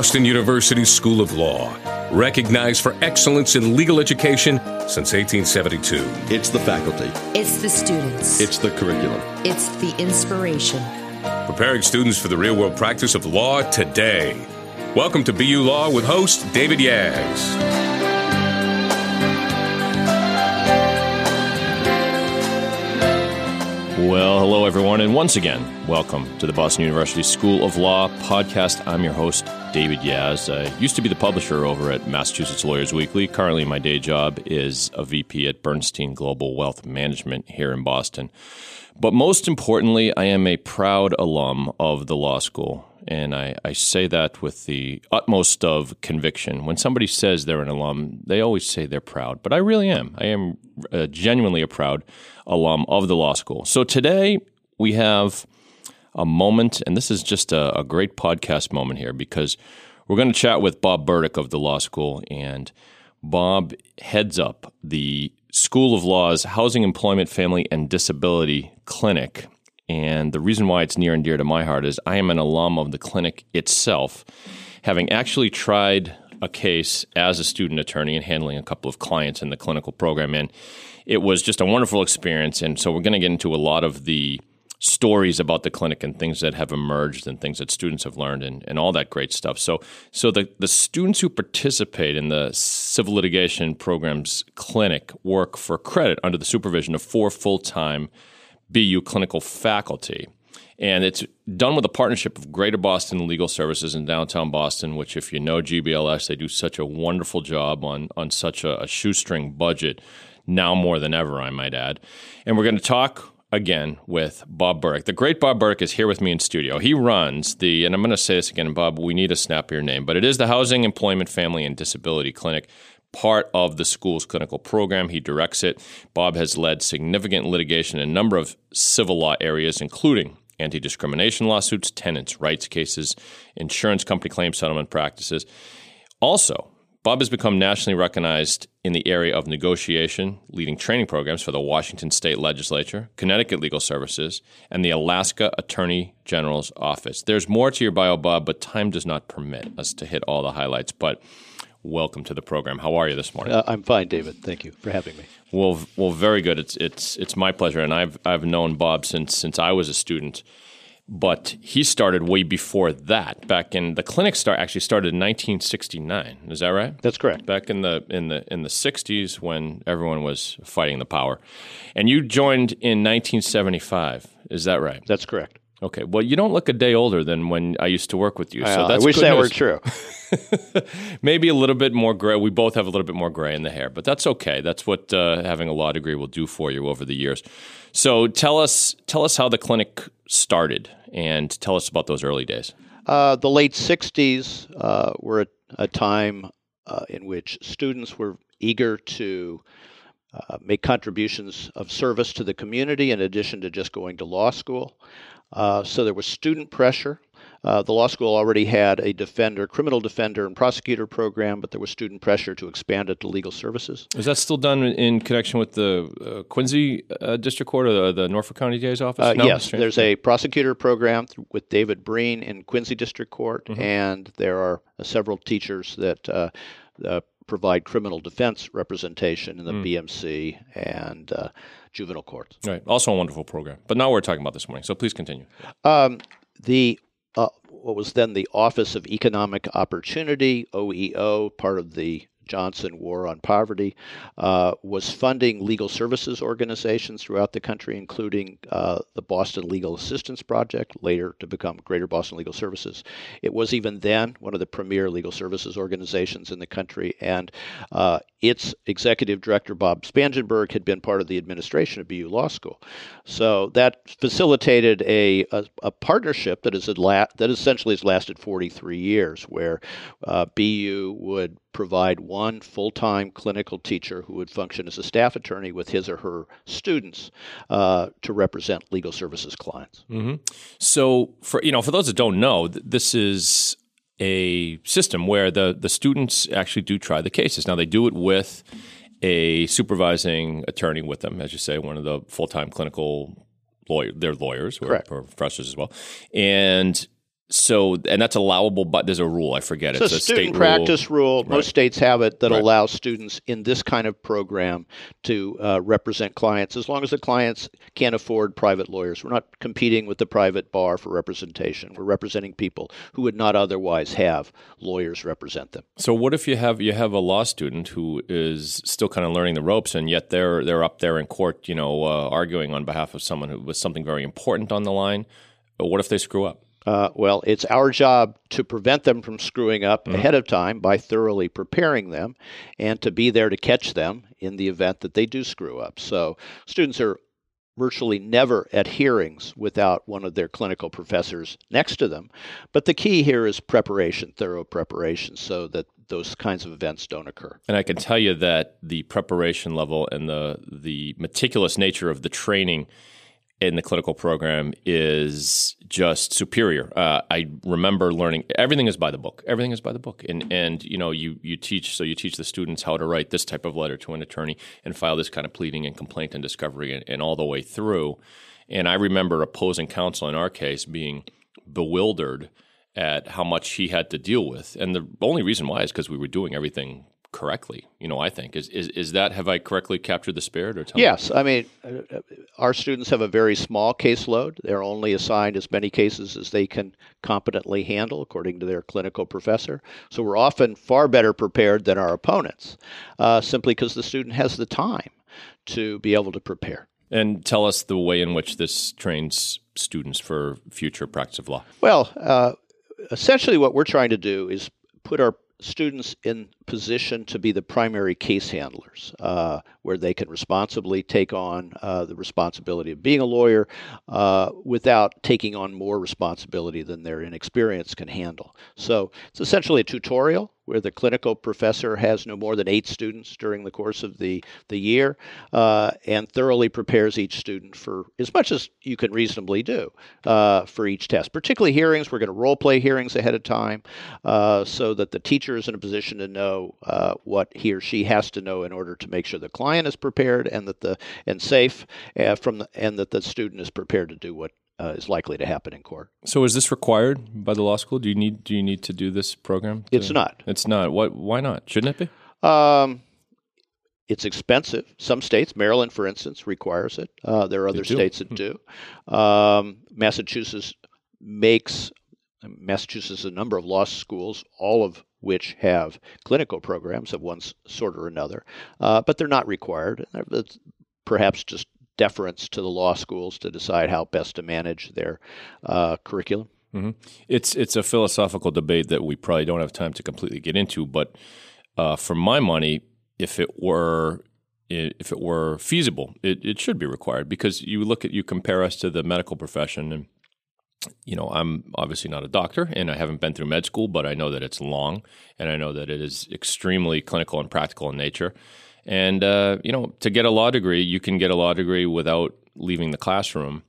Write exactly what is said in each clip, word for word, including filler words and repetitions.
Boston University School of Law, recognized for excellence in legal education since eighteen seventy-two. It's the faculty. It's the students. It's the curriculum. It's the inspiration. Preparing students for the real-world practice of law today. Welcome to B U Law with host David Yaz. Well, hello, everyone, and once again, welcome to the Boston University School of Law podcast. I'm your host, David Yaz. I used to be the publisher over at Massachusetts Lawyers Weekly. Currently, my day job is a V P at Bernstein Global Wealth Management here in Boston. But most importantly, I am a proud alum of the law school, and I, I say that with the utmost of conviction. When somebody says they're an alum, they always say they're proud, but I really am. I am uh, genuinely a proud alum of the law school. So today we have a moment, and this is just a, a great podcast moment here, because we're going to chat with Bob Burdick of the law school, and Bob heads up the School of Law's Housing, Employment, Family, and Disability Clinic. And the reason why it's near and dear to my heart is I am an alum of the clinic itself, having actually tried a case as a student attorney and handling a couple of clients in the clinical program. And it was just a wonderful experience. And so we're going to get into a lot of the stories about the clinic and things that have emerged and things that students have learned and, and all that great stuff. So so the, the students who participate in the civil litigation program's clinic work for credit under the supervision of four full-time B U clinical faculty, and it's done with a partnership of Greater Boston Legal Services in downtown Boston, which, if you know G B L S, they do such a wonderful job on, on such a, a shoestring budget, now more than ever, I might add. And we're going to talk again with Bob Burdick. The great Bob Burdick is here with me in studio. He runs the, and I'm going to say this again, Bob, we need to snap your name, but it is the Housing, Employment, Family, and Disability Clinic, part of the school's clinical program. He directs it. Bob has led significant litigation in a number of civil law areas, including anti-discrimination lawsuits, tenants' rights cases, insurance company claim settlement practices. Also, Bob has become nationally recognized in the area of negotiation, leading training programs for the Washington State Legislature, Connecticut Legal Services, and the Alaska Attorney General's Office. There's more to your bio, Bob, but time does not permit us to hit all the highlights. But welcome to the program. How are you this morning? Uh, I'm fine, David. Thank you for having me. Well, well, very good. It's it's it's my pleasure, and I've I've known Bob since since I was a student, but he started way before that. Back in the clinic start actually started in nineteen sixty-nine. Is that right? That's correct. Back in the in the in the sixties when everyone was fighting the power, and you joined in nineteen seventy-five. Is that right? That's correct. Okay. Well, you don't look a day older than when I used to work with you. So that's I wish that were true. Maybe a little bit more gray. We both have a little bit more gray in the hair, but that's okay. That's what uh, having a law degree will do for you over the years. So tell us tell us how the clinic started and tell us about those early days. Uh, the late sixties uh, were a, a time uh, in which students were eager to uh, make contributions of service to the community in addition to just going to law school. Uh, so there was student pressure. Uh, the law school already had a defender, criminal defender and prosecutor program, but there was student pressure to expand it to legal services. Is that still done in connection with the uh, Quincy uh, District Court or the, the Norfolk County D A's office? Uh, no, yes, strange. There's a prosecutor program th- with David Breen in Quincy District Court, mm-hmm. and there are uh, several teachers that uh, uh, provide criminal defense representation in the mm. B M C and uh, juvenile courts. Right. Also a wonderful program. But now we're talking about this morning, so please continue. Um, the uh, what was then the Office of Economic Opportunity, O E O, part of the Johnson War on Poverty, uh, was funding legal services organizations throughout the country, including uh, the Boston Legal Assistance Project, later to become Greater Boston Legal Services. It was even then one of the premier legal services organizations in the country, and uh, its executive director, Bob Spangenberg, had been part of the administration of B U Law School. So that facilitated a a, a partnership that is la- that essentially has lasted forty-three years, where uh, B U would provide one full-time clinical teacher who would function as a staff attorney with his or her students uh, to represent legal services clients. Mm-hmm. So, for you know, for those that don't know, th- this is a system where the, the students actually do try the cases. Now, they do it with a supervising attorney with them, as you say, one of the full-time clinical lawyers. They're lawyers, who are professors as well, and So, and that's allowable, but there's a rule. I forget. It's, it's a student state practice rule. rule. Right. Most states have it that right. allows students in this kind of program to uh, represent clients as long as the clients can't afford private lawyers. We're not competing with the private bar for representation. We're representing people who would not otherwise have lawyers represent them. So what if you have you have a law student who is still kind of learning the ropes, and yet they're they're up there in court, you know, uh, arguing on behalf of someone who was something very important on the line? But what if they screw up? Uh, well, it's our job to prevent them from screwing up mm-hmm. ahead of time by thoroughly preparing them and to be there to catch them in the event that they do screw up. So students are virtually never at hearings without one of their clinical professors next to them. But the key here is preparation, thorough preparation, so that those kinds of events don't occur. And I can tell you that the preparation level and the the meticulous nature of the training in the clinical program is just superior. Uh, I remember learning everything is by the book. Everything is by the book, and and you know you you teach so you teach the students how to write this type of letter to an attorney and file this kind of pleading and complaint and discovery and, and all the way through. And I remember opposing counsel in our case being bewildered at how much he had to deal with, and the only reason why is because we were doing everything correctly, you know, I think. Is is is that, have I correctly captured the spirit? Or tell Yes. Me? I mean, our students have a very small caseload. They're only assigned as many cases as they can competently handle, according to their clinical professor. So we're often far better prepared than our opponents, uh, simply because the student has the time to be able to prepare. And tell us the way in which this trains students for future practice of law. Well, uh, essentially what we're trying to do is put our students in position to be the primary case handlers, uh, where they can responsibly take on uh, the responsibility of being a lawyer uh, without taking on more responsibility than their inexperience can handle. So it's essentially a tutorial where the clinical professor has no more than eight students during the course of the, the year uh, and thoroughly prepares each student for as much as you can reasonably do uh, for each test. Particularly hearings, we're going to role play hearings ahead of time uh, so that the teacher is in a position to know uh, what he or she has to know in order to make sure the client is prepared and that the and safe uh, from the, and that the student is prepared to do what Uh, is likely to happen in court. So, is this required by the law school? Do you need do you need to do this program? To, it's not. It's not. What? Why not? Shouldn't it be? Um, it's expensive. Some states, Maryland, for instance, requires it. Uh, there are other states that do. Um, Massachusetts makes Massachusetts a number of law schools, all of which have clinical programs of one sort or another, uh, but they're not required. It's perhaps just deference to the law schools to decide how best to manage their uh, curriculum. Mm-hmm. It's it's a philosophical debate that we probably don't have time to completely get into. But uh, for my money, if it were if it were feasible, it, it should be required, because you look at you compare us to the medical profession, and you know I'm obviously not a doctor and I haven't been through med school, but I know that it's long and I know that it is extremely clinical and practical in nature. And, uh, you know, to get a law degree, you can get a law degree without leaving the classroom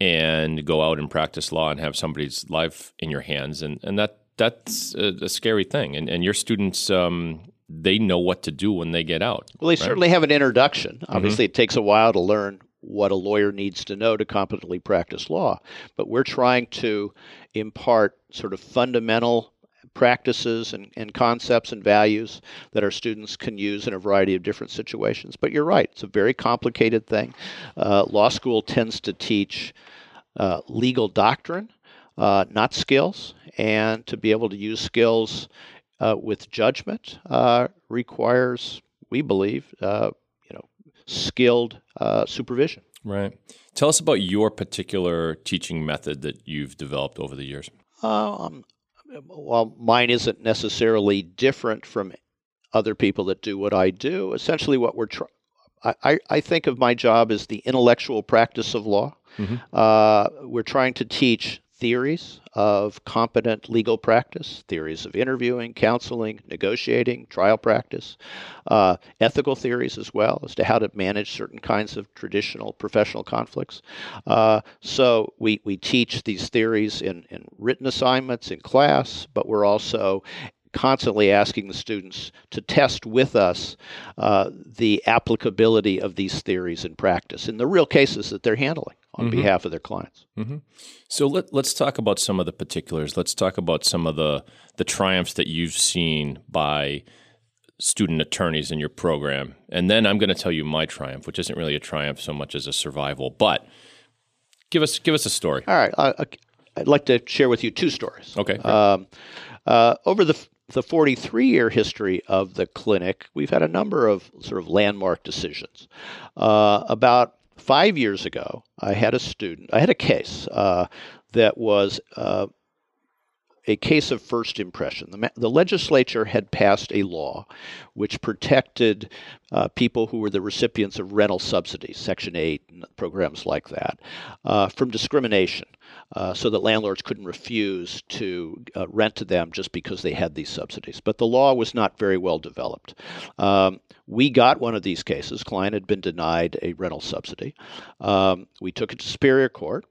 and go out and practice law and have somebody's life in your hands. And, and that that's a, a scary thing. And, and your students, um, they know what to do when they get out. Well, they right? certainly have an introduction. Obviously, mm-hmm. it takes a while to learn what a lawyer needs to know to competently practice law. But we're trying to impart sort of fundamental practices and, and concepts and values that our students can use in a variety of different situations. But you're right, it's a very complicated thing. Uh, law school tends to teach uh, legal doctrine, uh, not skills, and to be able to use skills uh, with judgment uh, requires, we believe, uh, you know, skilled uh, supervision. Right. Tell us about your particular teaching method that you've developed over the years. Um, While mine isn't necessarily different from other people that do what I do, essentially what we're trying, I, I think of my job as the intellectual practice of law. Mm-hmm. Uh, we're trying to teach theories of competent legal practice, theories of interviewing, counseling, negotiating, trial practice, uh, ethical theories as well as to how to manage certain kinds of traditional professional conflicts. Uh, so we, we teach these theories in, in written assignments in class, but we're also constantly asking the students to test with us uh, the applicability of these theories in practice in the real cases that they're handling on mm-hmm. behalf of their clients. Mm-hmm. So let, let's talk about some of the particulars. Let's talk about some of the, the triumphs that you've seen by student attorneys in your program. And then I'm going to tell you my triumph, which isn't really a triumph so much as a survival. But give us give us a story. All right. I, I'd like to share with you two stories. Okay. Um, uh, over the the forty-three-year history of the clinic, we've had a number of sort of landmark decisions. Uh, about five years ago, I had a student, I had a case uh, that was uh, a case of first impression. The, the legislature had passed a law which protected uh, people who were the recipients of rental subsidies, Section eight and programs like that, uh, from discrimination, uh, so that landlords couldn't refuse to uh, rent to them just because they had these subsidies. But the law was not very well developed. Um, we got one of these cases. Client had been denied a rental subsidy. Um, we took it to Superior Court.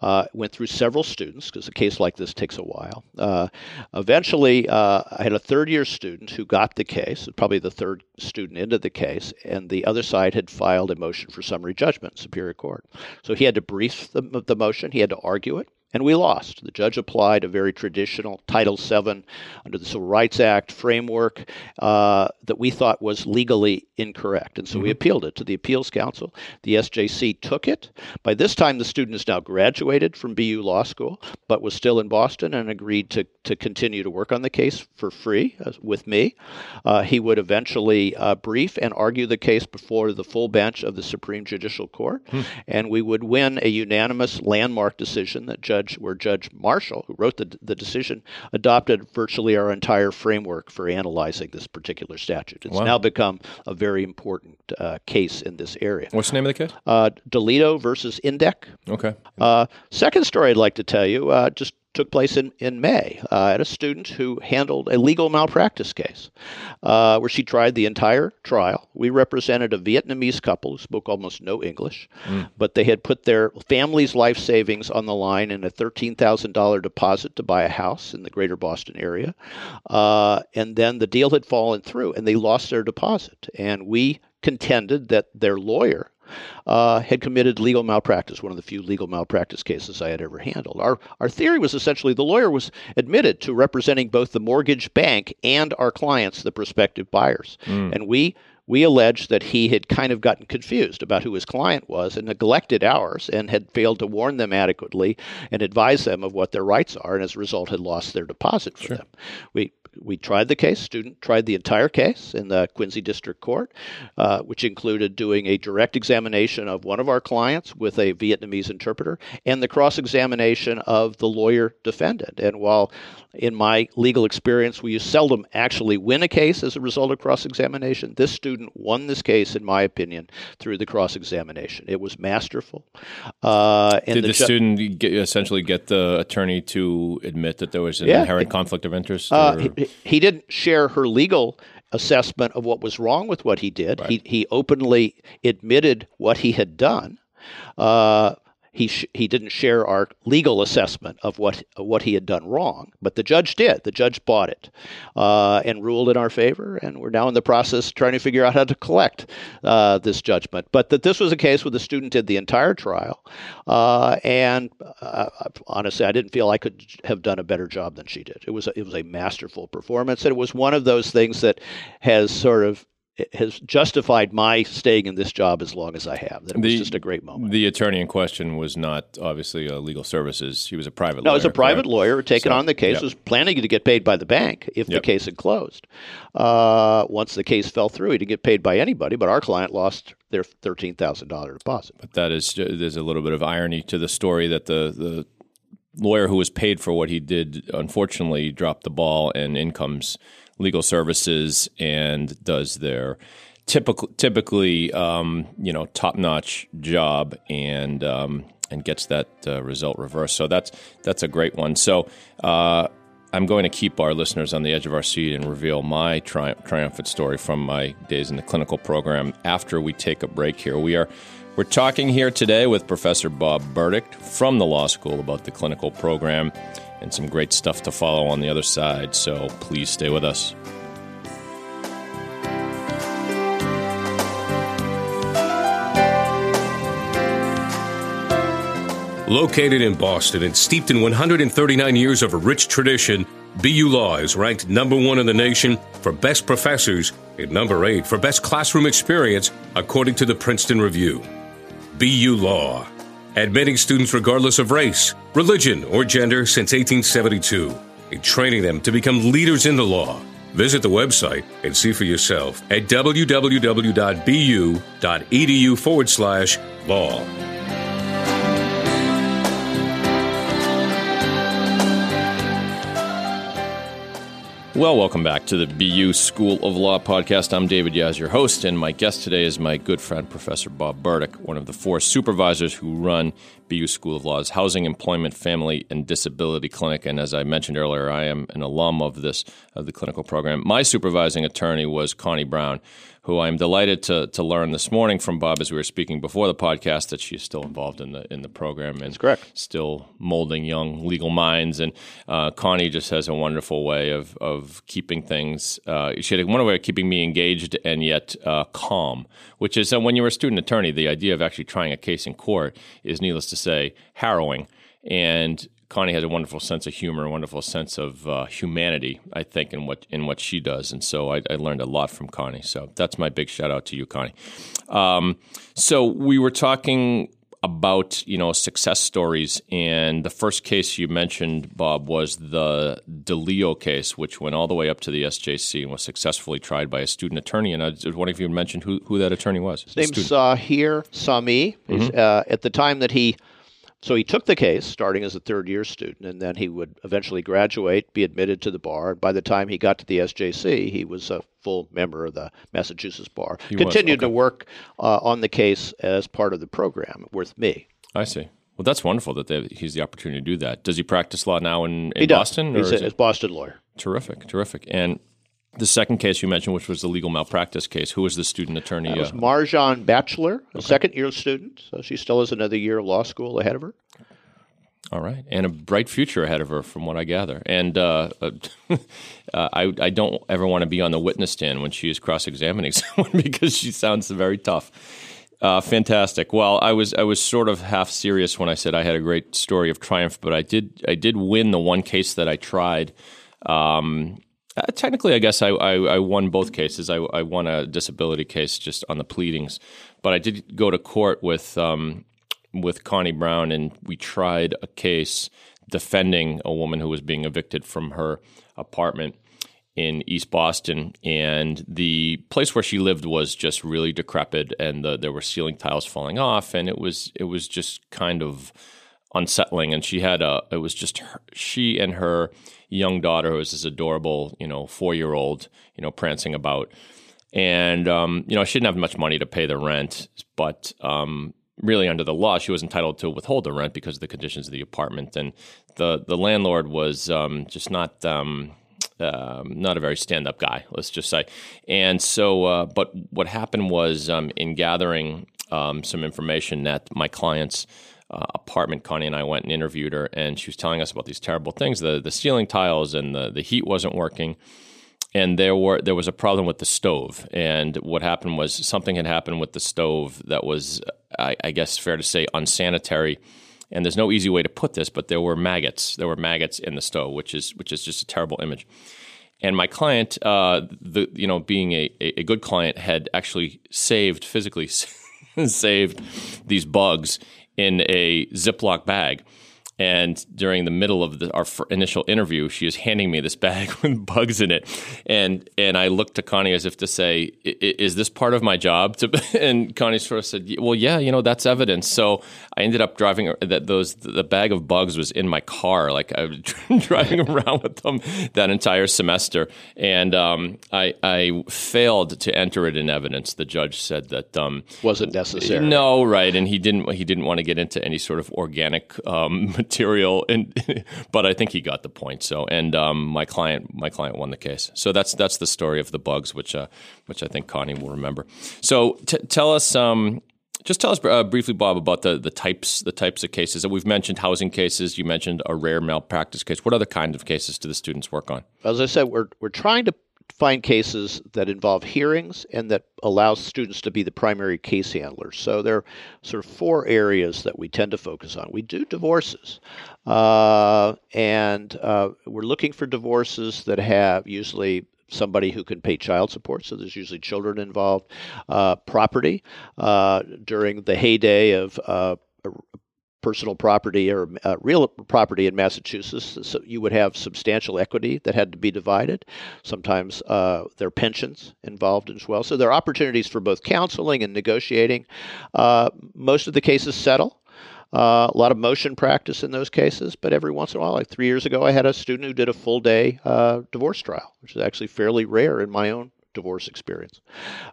Uh, went through several students, because a case like this takes a while. Uh, eventually, uh, I had a third-year student who got the case, probably the third student into the case, and the other side had filed a motion for summary judgment in Superior Court. So he had to brief the, the motion, he had to argue it, and we lost. The judge applied a very traditional Title seven under the Civil Rights Act framework uh, that we thought was legally incorrect. And so mm-hmm. we appealed it to the Appeals Council. The S J C took it. By this time, the student is now graduated from B U Law School, but was still in Boston and agreed to, to continue to work on the case for free uh, with me. Uh, he would eventually uh, brief and argue the case before the full bench of the Supreme Judicial Court. Mm. And we would win a unanimous landmark decision that Judge where Judge Marshall, who wrote the, the decision, adopted virtually our entire framework for analyzing this particular statute. It's wow. now become a very important uh, case in this area. What's the name of the case? Uh, Delito versus Indec. Okay. Uh, second story I'd like to tell you, uh, just took place in, in May uh, at a student who handled a legal malpractice case uh, where she tried the entire trial. We represented a Vietnamese couple who spoke almost no English, mm. but they had put their family's life savings on the line in a thirteen thousand dollars deposit to buy a house in the Greater Boston area. Uh, and then the deal had fallen through and they lost their deposit. And we contended that their lawyer Uh, had committed legal malpractice, one of the few legal malpractice cases I had ever handled. Our our theory was essentially the lawyer was admitted to representing both the mortgage bank and our clients, the prospective buyers. Mm. And we we alleged that he had kind of gotten confused about who his client was and neglected ours and had failed to warn them adequately and advise them of what their rights are and as a result had lost their deposit for sure. them. We We tried the case, student tried the entire case in the Quincy District Court, uh, which included doing a direct examination of one of our clients with a Vietnamese interpreter and the cross-examination of the lawyer defendant. And while in my legal experience, we seldom actually win a case as a result of cross-examination, this student won this case, in my opinion, through the cross-examination. It was masterful. Uh, and Did the, the ju- student get, essentially get the attorney to admit that there was an yeah, inherent it, conflict of interest? Or- uh, he, He didn't share her legal assessment of what was wrong with what he did. Right. He he openly admitted what he had done. Uh, he sh- he didn't share our legal assessment of what what he had done wrong, but the judge did. The judge bought it uh, and ruled in our favor, and we're now in the process trying to figure out how to collect uh, this judgment. But that this was a case where the student did the entire trial, uh, and uh, honestly, I didn't feel I could have done a better job than she did. It was a, it was a masterful performance, and it was one of those things that has sort of It has justified my staying in this job as long as I have. That it was the, just a great moment. The attorney in question was not obviously a legal services. She was a private no, lawyer. No, it was a private right? lawyer taking so, on the case, yep. was planning to get paid by the bank if yep. the case had closed. Uh, once the case fell through, he didn't get paid by anybody, but our client lost their thirteen thousand dollars deposit. But that is, there's a little bit of irony to the story that the, the lawyer who was paid for what he did, unfortunately, dropped the ball and incomes legal services and does their typical, typically, um, you know, top-notch job and um, and gets that uh, result reversed. So that's that's a great one. So uh, I'm going to keep our listeners on the edge of our seat and reveal my tri- triumphant story from my days in the clinical program after we take a break. Here we are. We're talking here today with Professor Bob Burdick from the law school about the clinical program. And some great stuff to follow on the other side, so please stay with us. Located in Boston and steeped in one hundred thirty-nine years of a rich tradition, B U Law is ranked number one in the nation for best professors and number eight for best classroom experience, according to the Princeton Review. B U Law, admitting students regardless of race, religion, or gender since eighteen seventy-two, and training them to become leaders in the law. Visit the website and see for yourself at www.bu.edu forward slash law. Well, welcome back to the B U School of Law podcast. I'm David Yaz, your host, and my guest today is my good friend, Professor Bob Burdick, one of the four supervisors who run B U School of Law's Housing, Employment, Family, and Disability Clinic. And as I mentioned earlier, I am an alum of this, of the clinical program. My supervising attorney was Connie Brown, who I'm delighted to to learn this morning from Bob, as we were speaking before the podcast, that she's still involved in the in the program and That's correct. still molding young legal minds. And uh, Connie just has a wonderful way of of keeping things. Uh, she had a wonderful way of keeping me engaged and yet uh, calm, which is uh, when you're a student attorney, the idea of actually trying a case in court is, needless to say, harrowing. And Connie has a wonderful sense of humor, a wonderful sense of uh, humanity, I think, in what in what she does. And so I, I learned a lot from Connie. So that's my big shout out to you, Connie. Um, so we were talking about, you know, success stories. And the first case you mentioned, Bob, was the DeLeo case, which went all the way up to the S J C and was successfully tried by a student attorney. And I was wondering if you mentioned who, who that attorney was. His name is Sahir Sami. Mm-hmm. Uh, at the time that he... So he took the case, starting as a third-year student, and then he would eventually graduate, be admitted to the bar. By the time he got to the S J C, he was a full member of the Massachusetts bar. He continued was, okay. to work uh, on the case as part of the program with me. I see. Well, that's wonderful that they, he's the opportunity to do that. Does he practice law now in, in he Boston? Does. Or he's a, a Boston lawyer. Terrific, terrific. And the second case you mentioned, which was the legal malpractice case, who was the student attorney? That was Marjan Batchelor, a okay. second-year student. So she still has another year of law school ahead of her. All right, and a bright future ahead of her, from what I gather. And uh, uh, I, I don't ever want to be on the witness stand when she is cross-examining someone because she sounds very tough. Uh, fantastic. Well, I was I was sort of half serious when I said I had a great story of triumph, but I did I did win the one case that I tried. Um, Uh, technically, I guess I, I, I won both cases. I, I won a disability case just on the pleadings, but I did go to court with um, with Connie Brown, and we tried a case defending a woman who was being evicted from her apartment in East Boston, and the place where she lived was just really decrepit, and the, there were ceiling tiles falling off, and it was it was just kind of unsettling. And she had a, it was just her, she and her young daughter, who was this adorable, you know, four-year-old, you know, prancing about. And, um, you know, she didn't have much money to pay the rent, but um, really under the law, she was entitled to withhold the rent because of the conditions of the apartment. And the, the landlord was um, just not, um, uh, not a very stand-up guy, let's just say. And so, uh, but what happened was um, in gathering um, some information that my clients Uh, apartment, Connie and I went and interviewed her, and she was telling us about these terrible things, the the ceiling tiles and the, the heat wasn't working, and there were there was a problem with the stove. And what happened was something had happened with the stove that was, I, I guess fair to say, unsanitary. And there's no easy way to put this, but there were maggots. There were maggots in the stove, which is which is just a terrible image. And my client, uh, the you know, being a, a good client, had actually saved, physically saved these bugs in a Ziploc bag. And during the middle of the, our initial interview, she is handing me this bag with bugs in it. And and I looked to Connie as if to say, is this part of my job? To, and Connie sort of said, well, yeah, you know, that's evidence. So I ended up driving, that those the bag of bugs was in my car. Like I was driving around with them that entire semester. And um, I, I failed to enter it in evidence. The judge said that... Um, wasn't necessary. No, right. And he didn't, he didn't want to get into any sort of organic um material, and but I think he got the point. So, and um, my client, my client won the case. So that's that's the story of the bugs, which uh, which I think Connie will remember. So, t- tell us, um, just tell us uh, briefly, Bob, about the the types the types of cases that we've mentioned. Housing cases, you mentioned a rare malpractice case. What other kinds of cases do the students work on? As I said, we're we're trying to find cases that involve hearings and that allows students to be the primary case handlers. So there are sort of four areas that we tend to focus on. We do divorces, uh, and uh, we're looking for divorces that have usually somebody who can pay child support, so there's usually children involved, uh, property uh, during the heyday of uh, personal property or uh, real property in Massachusetts, so you would have substantial equity that had to be divided. Sometimes uh, there are pensions involved as well. So there are opportunities for both counseling and negotiating. Uh, most of the cases settle. Uh, a lot of motion practice in those cases, but every once in a while, like three years ago, I had a student who did a full day uh, divorce trial, which is actually fairly rare in my own divorce experience.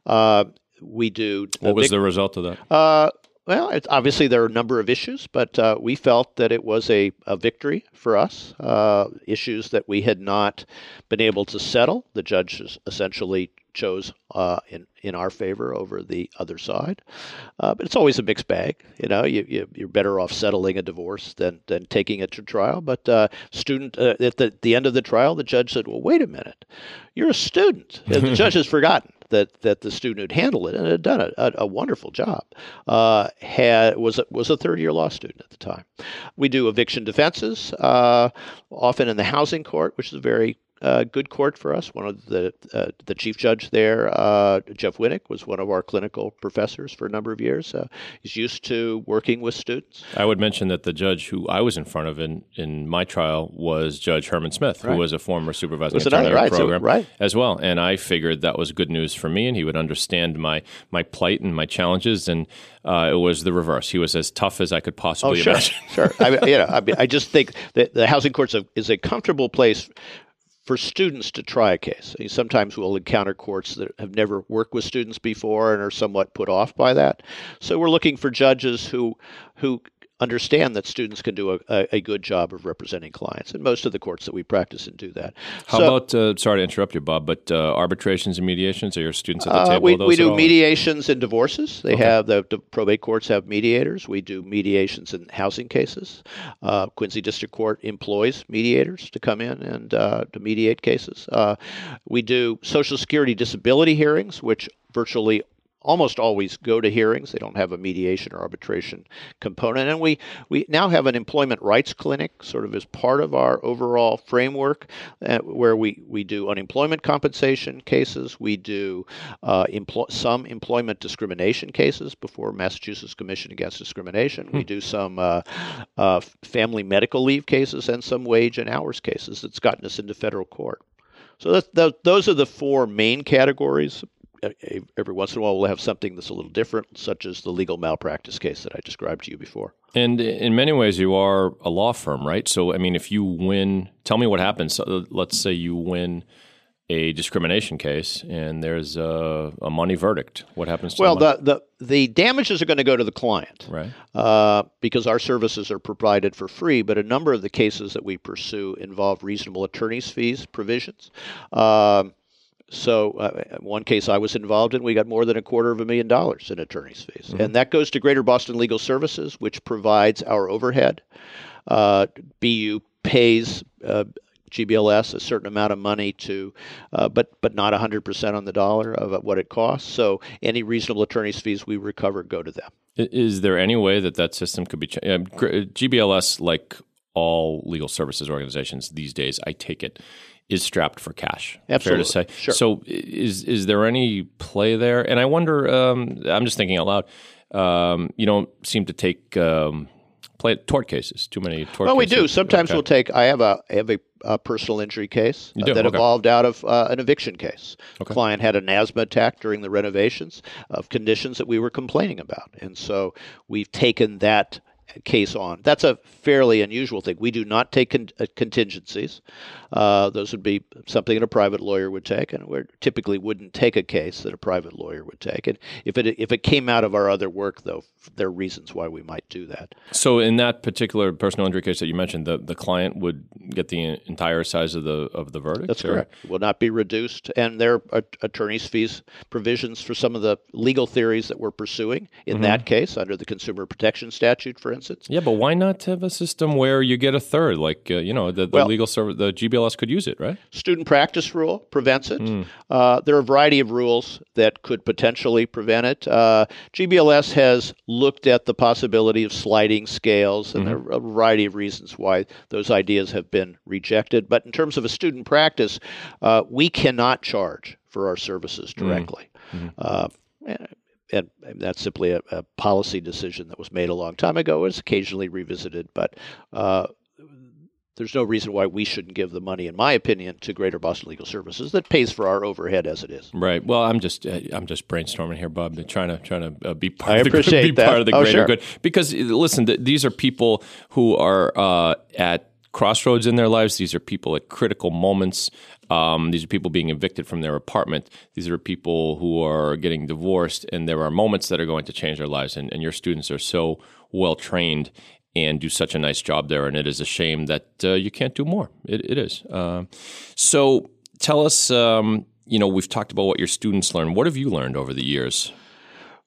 Uh, we do. What was big, the result of that? Uh, Well, it's, obviously there are a number of issues, but uh, we felt that it was a, a victory for us, uh, issues that we had not been able to settle. The judges essentially chose uh, in, in our favor over the other side. Uh, but it's always a mixed bag. You know, you, you, you're better off settling a divorce than, than taking it to trial. But uh, student uh, at the, the end of the trial, the judge said, well, wait a minute, you're a student. And the judge has forgotten that that the student who'd handled it and had done a, a, a wonderful job uh, had was a, was a third year law student at the time. We do eviction defenses uh, often in the housing court, which is a very uh, good court for us. One of the uh, the chief judge there, uh, Jeff Winnick, was one of our clinical professors for a number of years. Uh, he's used to working with students. I would mention that the judge who I was in front of in, in my trial was Judge Herman Smith, right, who was a former supervising was attorney another, right, program so, right. as well. And I figured that was good news for me, and he would understand my my plight and my challenges. And uh, it was the reverse. He was as tough as I could possibly oh, sure, imagine. sure, I mean, you know, I, mean, I just think that the housing courts is a, is a comfortable place for students to try a case. Sometimes we'll encounter courts that have never worked with students before and are somewhat put off by that. So we're looking for judges who who understand that students can do a, a good job of representing clients, and most of the courts that we practice in do that. How so, about, uh, sorry to interrupt you, Bob, but uh, arbitrations and mediations? Are your students at the uh, table? We, those we do mediations and divorces. They okay. have, the, the probate courts have mediators. We do mediations in housing cases. Uh, Quincy District Court employs mediators to come in and uh, to mediate cases. Uh, we do Social Security disability hearings, which virtually almost always go to hearings. They don't have a mediation or arbitration component. And we, we now have an employment rights clinic sort of as part of our overall framework uh, where we, we do unemployment compensation cases. We do uh, empl- some employment discrimination cases before Massachusetts Commission Against Discrimination. Hmm. We do some uh, uh, family medical leave cases and some wage and hours cases that's gotten us into federal court. So that's, that, those are the four main categories. Every once in a while, we'll have something that's a little different, such as the legal malpractice case that I described to you before. And in many ways, you are a law firm, right? So, I mean, if you win, tell me what happens. Let's say you win a discrimination case and there's a, a money verdict. What happens to well, the money? Well, the, the damages are going to go to the client, right? Uh, because our services are provided for free, but a number of the cases that we pursue involve reasonable attorney's fees provisions. Um, So uh, one case I was involved in, we got more than a quarter of a million dollars in attorney's fees. Mm-hmm. And that goes to Greater Boston Legal Services, which provides our overhead. Uh, B U pays uh, G B L S a certain amount of money to, uh, but but not one hundred percent on the dollar of what it costs. So any reasonable attorney's fees we recover go to them. Is there any way that that system could be changed? Um, G B L S, like all legal services organizations these days, I take it, is strapped for cash. Absolutely. Fair to say. Sure. So is is there any play there? And I wonder, um, I'm just thinking out loud, um, you don't seem to take um, play tort cases, too many tort well, cases. Well, we do. Sometimes okay. we'll take, I have a, I have a, a personal injury case uh, that okay. evolved out of uh, an eviction case. Okay. The client had an asthma attack during the renovations of conditions that we were complaining about. And so we've taken that case on. That's a fairly unusual thing. We do not take con- uh, contingencies. Uh, those would be something that a private lawyer would take, and we typically wouldn't take a case that a private lawyer would take. And if it if it came out of our other work, though, there are reasons why we might do that. So in that particular personal injury case that you mentioned, the, the client would get the entire size of the of the verdict? That's or? correct. It will not be reduced, and there are attorney's fees provisions for some of the legal theories that we're pursuing in mm-hmm. that case under the Consumer Protection Statute, for instance. Yeah, but why not have a system where you get a third? Like, uh, you know, the, the well, legal service, the G B L S could use it, right? Student practice rule prevents it. Mm. Uh, there are a variety of rules that could potentially prevent it. Uh, G B L S has looked at the possibility of sliding scales, and mm-hmm. there are a variety of reasons why those ideas have been rejected. But in terms of a student practice, uh, we cannot charge for our services directly. Mm-hmm. Uh, and that's simply a, a policy decision that was made a long time ago. It's occasionally revisited, but uh, there's no reason why we shouldn't give the money, in my opinion, to Greater Boston Legal Services that pays for our overhead as it is. Right. Well, I'm just uh, I'm just brainstorming here, Bob, trying to trying to uh, be part I of the good, be that. part of the oh, greater sure. good. Because listen, th- these are people who are uh, at crossroads in their lives. These are people at critical moments. Um, these are people being evicted from their apartment. These are people who are getting divorced, and there are moments that are going to change their lives. And, and your students are so well trained and do such a nice job there. And it is a shame that uh, you can't do more. It, it is. Uh, so tell us. Um, you know, we've talked about what your students learn. What have you learned over the years?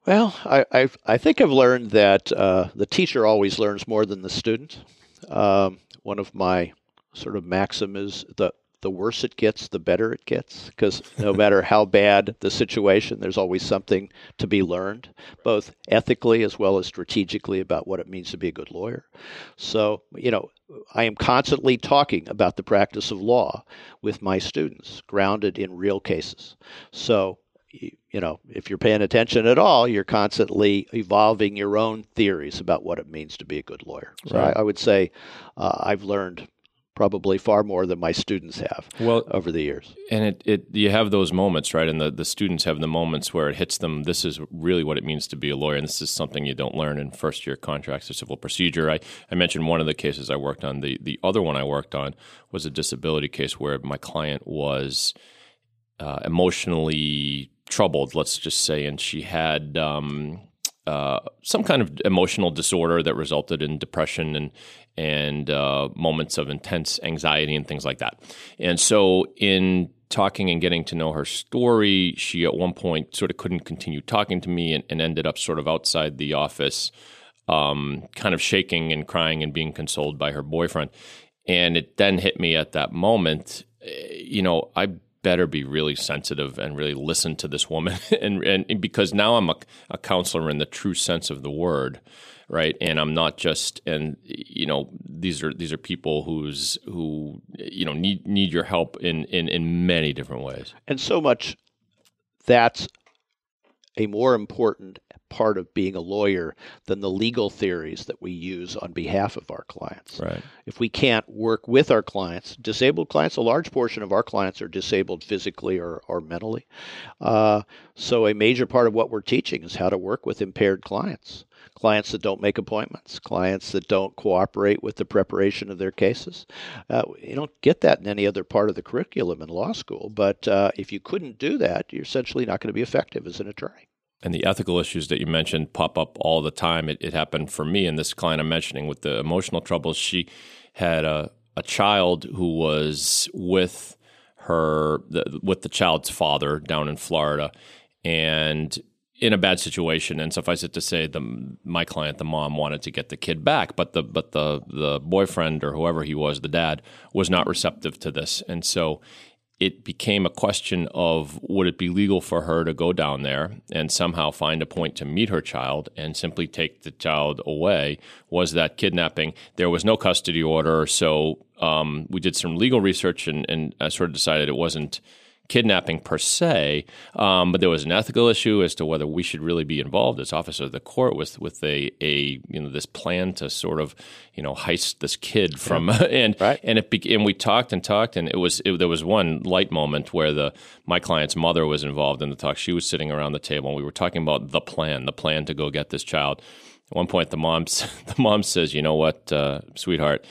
Well, I I've, I think I've learned that uh, the teacher always learns more than the student. Um, One of my sort of maxim is the, the worse it gets, the better it gets, because no matter how bad the situation, there's always something to be learned, both ethically as well as strategically about what it means to be a good lawyer. So, you know, I am constantly talking about the practice of law with my students, grounded in real cases. So, you know, if you're paying attention at all, you're constantly evolving your own theories about what it means to be a good lawyer. So right. I, I would say uh, I've learned probably far more than my students have well, over the years. And it, it you have those moments, right? And the, the students have the moments where it hits them, this is really what it means to be a lawyer, and this is something you don't learn in first-year contracts or civil procedure. I, I mentioned one of the cases I worked on. The, the other one I worked on was a disability case where my client was uh, emotionally troubled, let's just say, and she had um, uh, some kind of emotional disorder that resulted in depression and and uh, moments of intense anxiety and things like that. And so in talking and getting to know her story, she at one point sort of couldn't continue talking to me and, and ended up sort of outside the office, um, kind of shaking and crying and being consoled by her boyfriend. And it then hit me at that moment, you know, I better be really sensitive and really listen to this woman, and, and because now I'm a, a counselor in the true sense of the word, right? And I'm not just, and you know, these are these are people who's who you know need need your help in in in many different ways. And so much that's a more important part of being a lawyer than the legal theories that we use on behalf of our clients. Right. If we can't work with our clients, disabled clients, a large portion of our clients are disabled physically or, or mentally. Uh, so a major part of what we're teaching is how to work with impaired clients, clients that don't make appointments, clients that don't cooperate with the preparation of their cases. Uh, you don't get that in any other part of the curriculum in law school, but uh, if you couldn't do that, you're essentially not going to be effective as an attorney. And the ethical issues that you mentioned pop up all the time. It, it happened for me and this client I'm mentioning with the emotional troubles. She had a, a child who was with her, the, with the child's father down in Florida and in a bad situation. And suffice it to say, the, my client, the mom, wanted to get the kid back, but the but the the boyfriend or whoever he was, the dad, was not receptive to this. And so it became a question of would it be legal for her to go down there and somehow find a point to meet her child and simply take the child away? Was that kidnapping? There was no custody order, so um, we did some legal research and, and I sort of decided it wasn't kidnapping per se, um, but there was an ethical issue as to whether we should really be involved as officers of the court with with a, a you know this plan to sort of you know heist this kid from yeah. and right. and it be, and we talked and talked and it was it, there was one light moment where the my client's mother was involved in the talk. She was sitting around the table and we were talking about the plan the plan to go get this child. At one point, the mom the mom says, "You know what, uh, sweetheart."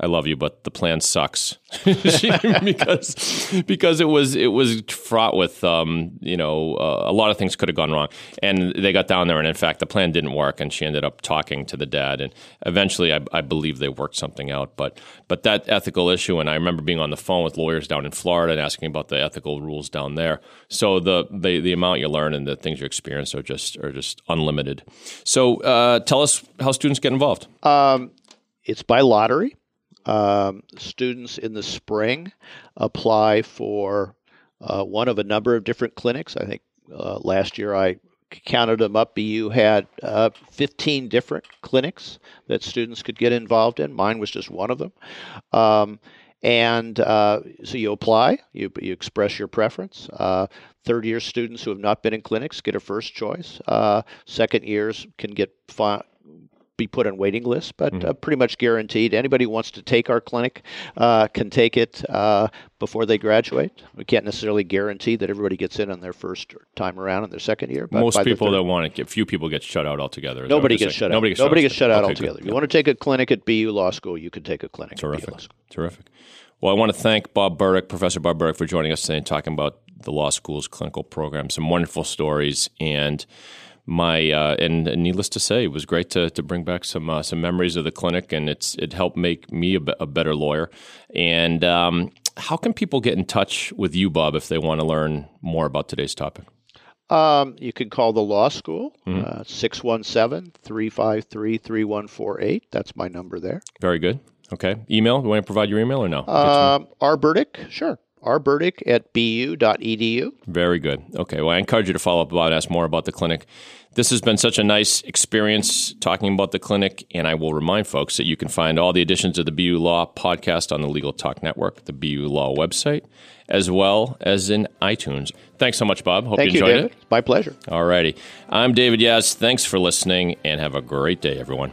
I love you, but the plan sucks because because it was it was fraught with um, you know uh, a lot of things could have gone wrong, and they got down there, and in fact the plan didn't work, and she ended up talking to the dad, and eventually I, I believe they worked something out, but but that ethical issue, and I remember being on the phone with lawyers down in Florida and asking about the ethical rules down there. So the the, the amount you learn and the things you experience are just are just unlimited. So uh, tell us how students get involved. Um, it's by lottery. Um, students in the spring apply for uh, one of a number of different clinics. I think uh, last year I counted them up. B U had uh, fifteen different clinics that students could get involved in. Mine was just one of them. Um, and uh, so you apply, you, you express your preference. Uh, third year students who have not been in clinics get a first choice. Uh, second years can get fi- be put on waiting lists, but mm-hmm. uh, pretty much guaranteed. Anybody who wants to take our clinic uh, can take it uh, before they graduate. We can't necessarily guarantee that everybody gets in on their first time around in their second year. But most people don't want to get, few people get shut out altogether. Nobody gets shut out. Nobody gets shut out, Nobody gets shut out okay, altogether. Good. You yeah. want to take a clinic at B U Law School, you can take a clinic Terrific. at B U Law School. Terrific. Well, I want to thank Bob Burdick, Professor Bob Burdick, for joining us today and talking about the law school's clinical program. Some wonderful stories and My uh, and, and needless to say, it was great to to bring back some uh, some memories of the clinic, and it's it helped make me a, b- a better lawyer. And um, how can people get in touch with you, Bob, if they want to learn more about today's topic? Um, you can call the law school, mm-hmm. uh, six one seven, three five three, three one four eight. That's my number there. Very good. Okay. Email? Do you want to provide your email or no? Um, R. Burdick, sure. rburdick at bu.edu. Very good. Okay. Well, I encourage you to follow up about and ask more about the clinic. This has been such a nice experience talking about the clinic, and I will remind folks that you can find all the editions of the B U Law podcast on the Legal Talk Network, the B U Law website, as well as in iTunes. Thanks so much, Bob. Hope Thank you enjoyed you, David. It. It's my pleasure. All righty. I'm David Yaz. Thanks for listening, and have a great day, everyone.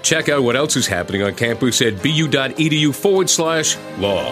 Check out what else is happening on campus at bu.edu forward slash law.